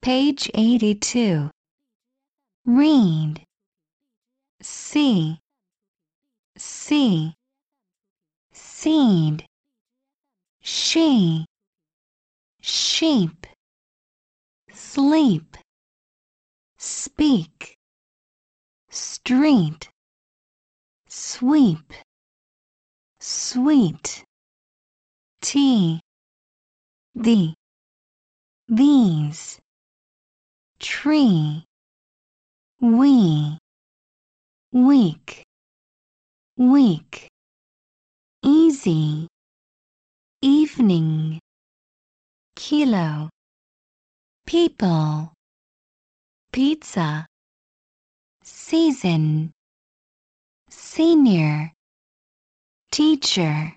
Page 82. Read. See. See. Seed. She. Sheep. Sleep. Speak. Street. Sweep. Sweet. Tea. The. These. Tree. We. Week. Week. Easy. Evening. Kilo. People. Pizza. Season. Senior. Teacher.